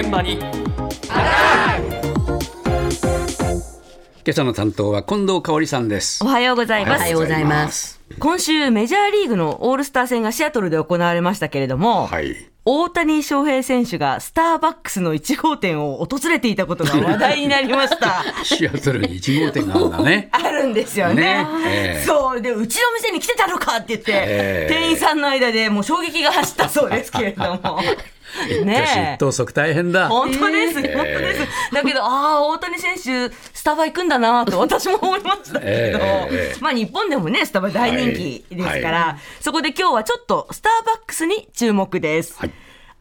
現場にアタック。今朝の担当は近藤香織さんです。おはようございます。おはようございます。今週メジャーリーグのオールスター戦がシアトルで行われましたけれども、はい、大谷翔平選手がスターバックスの1号店を訪れていたことが話題になりましたシアトルに1号店があるんだねあるんですよ ね、そうで、うちの店に来てたのかって言って、店員さんの間でもう衝撃が走ったそうですけれども一等足大変だ。本当です、本当です。だけど大谷選手スタバ行くんだなと私も思いましたけど、まあ、日本でもねスタバ大人気ですから、そこで今日はちょっとスターバックスに注目です、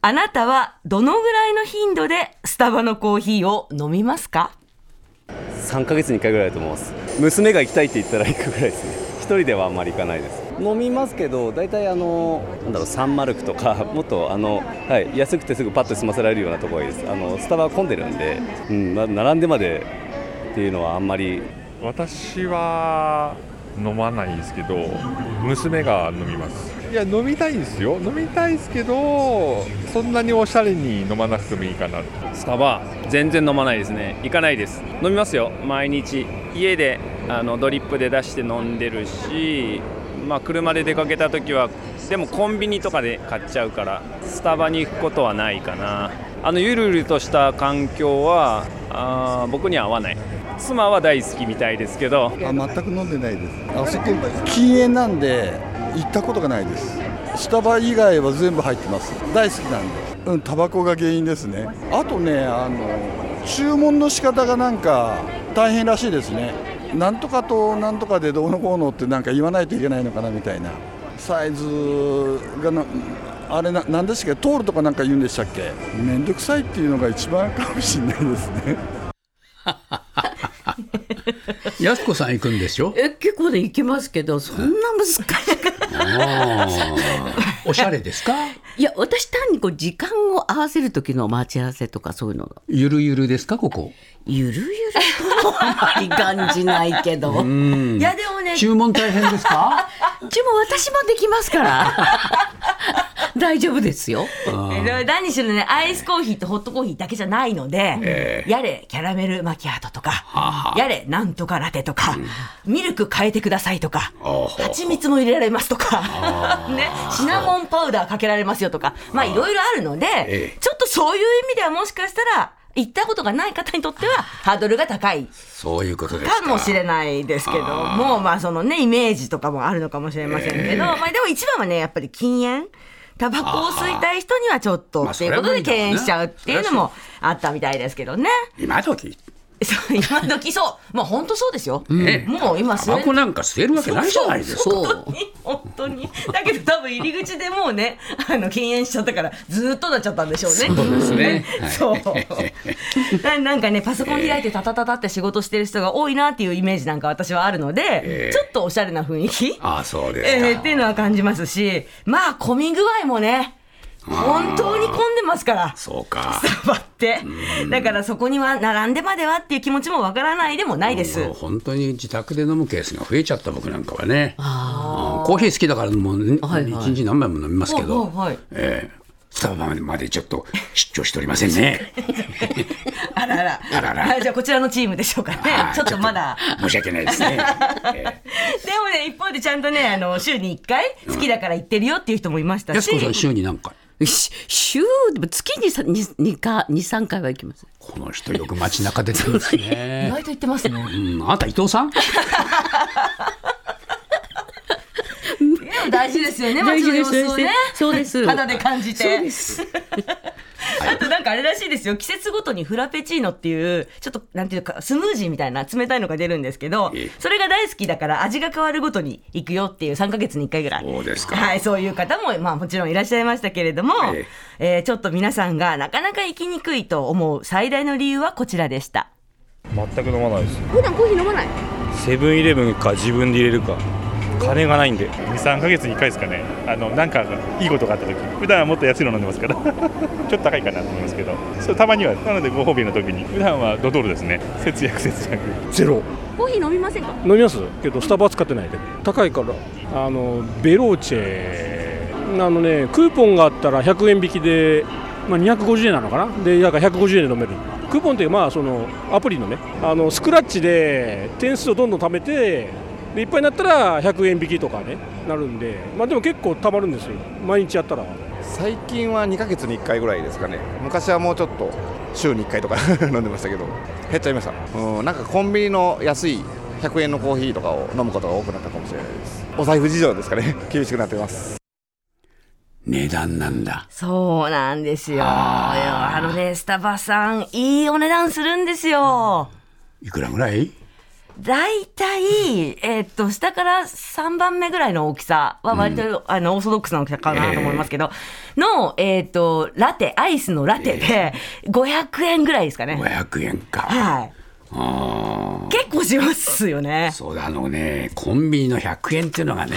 あなたはどのぐらいの頻度でスタバのコーヒーを飲みますか？3ヶ月に1回ぐらいだと思います。娘が行きたいって言ったら行くぐらいですね。一人ではあんまり行かないです。飲みますけど、だいたいサンマルクとかもっと安くてすぐパッと済ませられるようなところがいいです。スタバは混んでるんで、並んでまでっていうのはあんまり私は飲まないですけど、娘が飲みます。いや、飲みたいですよ。飲みたいですけど、そんなにおしゃれに飲まなくてもいいかな。スタバ全然飲まないですね。行かないです。飲みますよ、毎日。家でドリップで出して飲んでるし、まあ、車で出かけたときは、でもコンビニとかで買っちゃうから、スタバに行くことはないかな。ゆるゆるとした環境は僕には合わない。妻は大好きみたいですけど、全く飲んでないです。あそこ禁煙なんで行ったことがないです。スタバ以外は全部入ってます。大好きなんで。タバコが原因ですね。あとね、注文の仕方がなんか大変らしいですね。なんとかとなんとかでどうのこうのってなんか言わないといけないのかなみたいな。サイズがあれなんでしたっけ、トールとかなんか言うんでしたっけ。めんどくさいっていうのが一番かもしれないですねやすこさん行くんでしょ？結構で行きますけど、そんな難しいおしゃれですか？いや、私単に時間を合わせる時の待ち合わせとかそういうのが。ゆるゆるですか？ここゆるゆるとはあまり感じないけどいやでもね、注文大変ですか？注文私もできますから大丈夫ですよ。何しろね、アイスコーヒーとホットコーヒーだけじゃないので、やれキャラメルマキアートとか、やれなんとかラテとか、ミルク変えてくださいとか、蜂蜜も入れられますとか、ね、シナモンパウダーかけられますよとか、まあいろいろあるので、ちょっとそういう意味ではもしかしたら行ったことがない方にとってはハードルが高い、そういうことですかもしれないですけども、まあそのね、イメージとかもあるのかもしれませんけど、まあ、でも一番はね、やっぱり禁煙、タバコを吸いたい人にはちょっとっていうことで敬遠しちゃうっていうのもあったみたいですけどね。今時今時そう、まあ、本当そうですよ、もう今タバコなんか吸えるわけないじゃないですか。本当にだけど多分入り口でもうね、禁煙しちゃったからずっとなっちゃったんでしょうね。そうですねそうなんかね、パソコン開いてタタタタって仕事してる人が多いなっていうイメージなんか私はあるので、ちょっとおしゃれな雰囲気、そうですかっていうのは感じますし、まあ混み具合もね、本当に混んでますから。そうか、スタバってだからそこには並んでまではっていう気持ちもわからないでもないです。本当に自宅で飲むケースが増えちゃった。僕なんかはね、コーヒー好きだからもう1日何杯も飲みますけど、スタバまでちょっと出張しておりませんねあららじゃあこちらのチームでしょうかね。ちょっとまだ申し訳ないですねでもね、一方でちゃんとね、週に1回好きだから行ってるよっていう人もいましたし。安子さん週に何回？月に 2,3 回は行きます。この人よく街中出てるんですね意外と行ってますね、あなた伊藤さん大事ですよね、街の様子をね。そうです、肌で感じて。そうですあとなんかあれらしいですよ、季節ごとにフラペチーノっていうちょっとなんていうかスムージーみたいな冷たいのが出るんですけど、それが大好きだから味が変わるごとに行くよっていう3ヶ月に1回ぐらい。そうですか、そういう方も、まあ、もちろんいらっしゃいましたけれども、ちょっと皆さんがなかなか行きにくいと思う最大の理由はこちらでした。全く飲まないです。普段コーヒー飲まない？セブンイレブンか自分で入れるか、金がないんで。 2,3 ヶ月に1回ですかね。なんかいいことがあった時、普段はもっと安いの飲んでますからちょっと高いかなと思いますけど、そうたまには。なのでご褒美の時に。普段はドトールですね。節約ゼロ。コーヒー飲みませんか？飲みますけどスタバ使ってないで、高いから。ベローチェクーポンがあったら100円引きでまあ、250円なのかなで約150円で飲める。クーポンっていうまあそのアプリのねスクラッチで点数をどんどん貯めてでいっぱいになったら100円引きとかねなるんで、まあ、でも結構貯まるんですよ毎日やったら。最近は2ヶ月に1回ぐらいですかね。昔はもうちょっと週に1回とか飲んでましたけど減っちゃいました。なんかコンビニの安い100円のコーヒーとかを飲むことが多くなったかもしれないです。お財布事情ですかね厳しくなってます。値段なんだそうなんですよ。あのねスタバさんいいお値段するんですよ。いくらぐらいだいたい、下から3番目ぐらいの大きさは割と、オーソドックスな大きさかなと思いますけど、ラテ、アイスのラテで500円ぐらいですかね。500円か。はい。あ結構しますよね。そうだのね、コンビニの100円っていうのがね、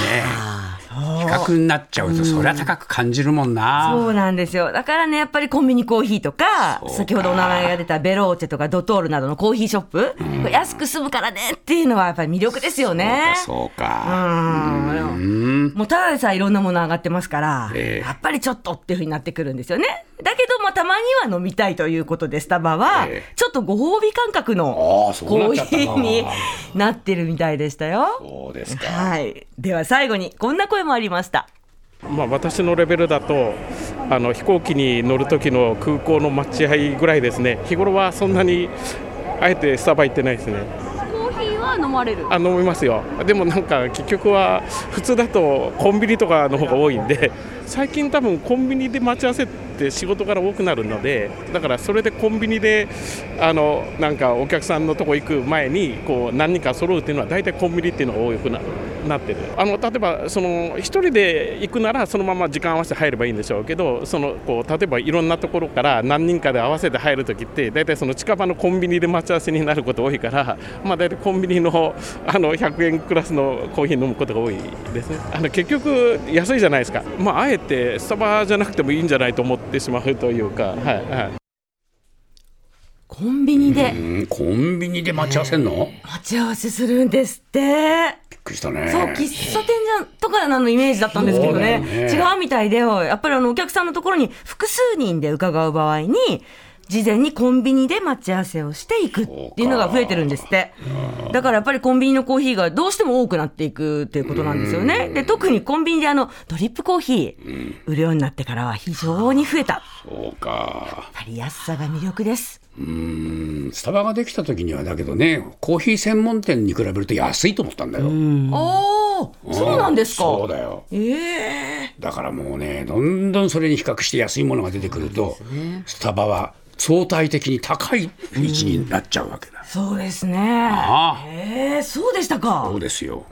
比較になっちゃうとそりゃ高く感じるもんな。そうなんですよ。だからねやっぱりコンビニコーヒーとか先ほどお名前が出たベローチェとかドトールなどのコーヒーショップ、うん、安く済むからねっていうのはやっぱり魅力ですよね。そうかうんもうただでさいろんなもの上がってますから、やっぱりちょっとっていう風になってくるんですよね。だけど、まあ、たまには飲みたいということでスタバはちょっとご褒美感覚のコーヒーになってるみたいでしたよ。そうですか、はい、では最後にこんな声もありました。まあ、私のレベルだと飛行機に乗る時の空港の待合ぐらいですね。日頃はそんなにあえてスタバ行ってないですね。コーヒーは飲まれる？飲みますよ。でもなんか結局は普通だとコンビニとかの方が多いんで最近多分コンビニで待ち合わせって仕事から多くなるのでだからそれでコンビニでなんかお客さんのとこ行く前にこう何人か揃うっていうのは大体コンビニっていうのが多くなってる。例えばその一人で行くならそのまま時間合わせて入ればいいんでしょうけど例えばいろんなところから何人かで合わせて入るときって大体その近場のコンビニで待ち合わせになること多いから、まあ、大体コンビニの、100円クラスのコーヒー飲むことが多いですね。結局安いじゃないですか。まああえてスタバじゃなくてもいいんじゃないと思ってしまうというか、はいはい、コンビニで待ち合わせんの、待ち合わせするんですって。びっくりしたね。そう喫茶店とかのイメージだったんですけど ね違うみたいでやっぱりお客さんのところに複数人で伺う場合に事前にコンビニで待ち合わせをしていくっていうのが増えてるんですって。だからやっぱりコンビニのコーヒーがどうしても多くなっていくっていうことなんですよね。で特にコンビニでドリップコーヒー売るようになってからは非常に増えた。そうかやっぱり安さが魅力です。スタバができた時にはだけどねコーヒー専門店に比べると安いと思ったんだよ。ああそうなんですか。そうだよ、だからもうねどんどんそれに比較して安いものが出てくると、スタバは相対的に高い位置になっちゃうわけだ、そうですね。そうでしたか。そうですよ。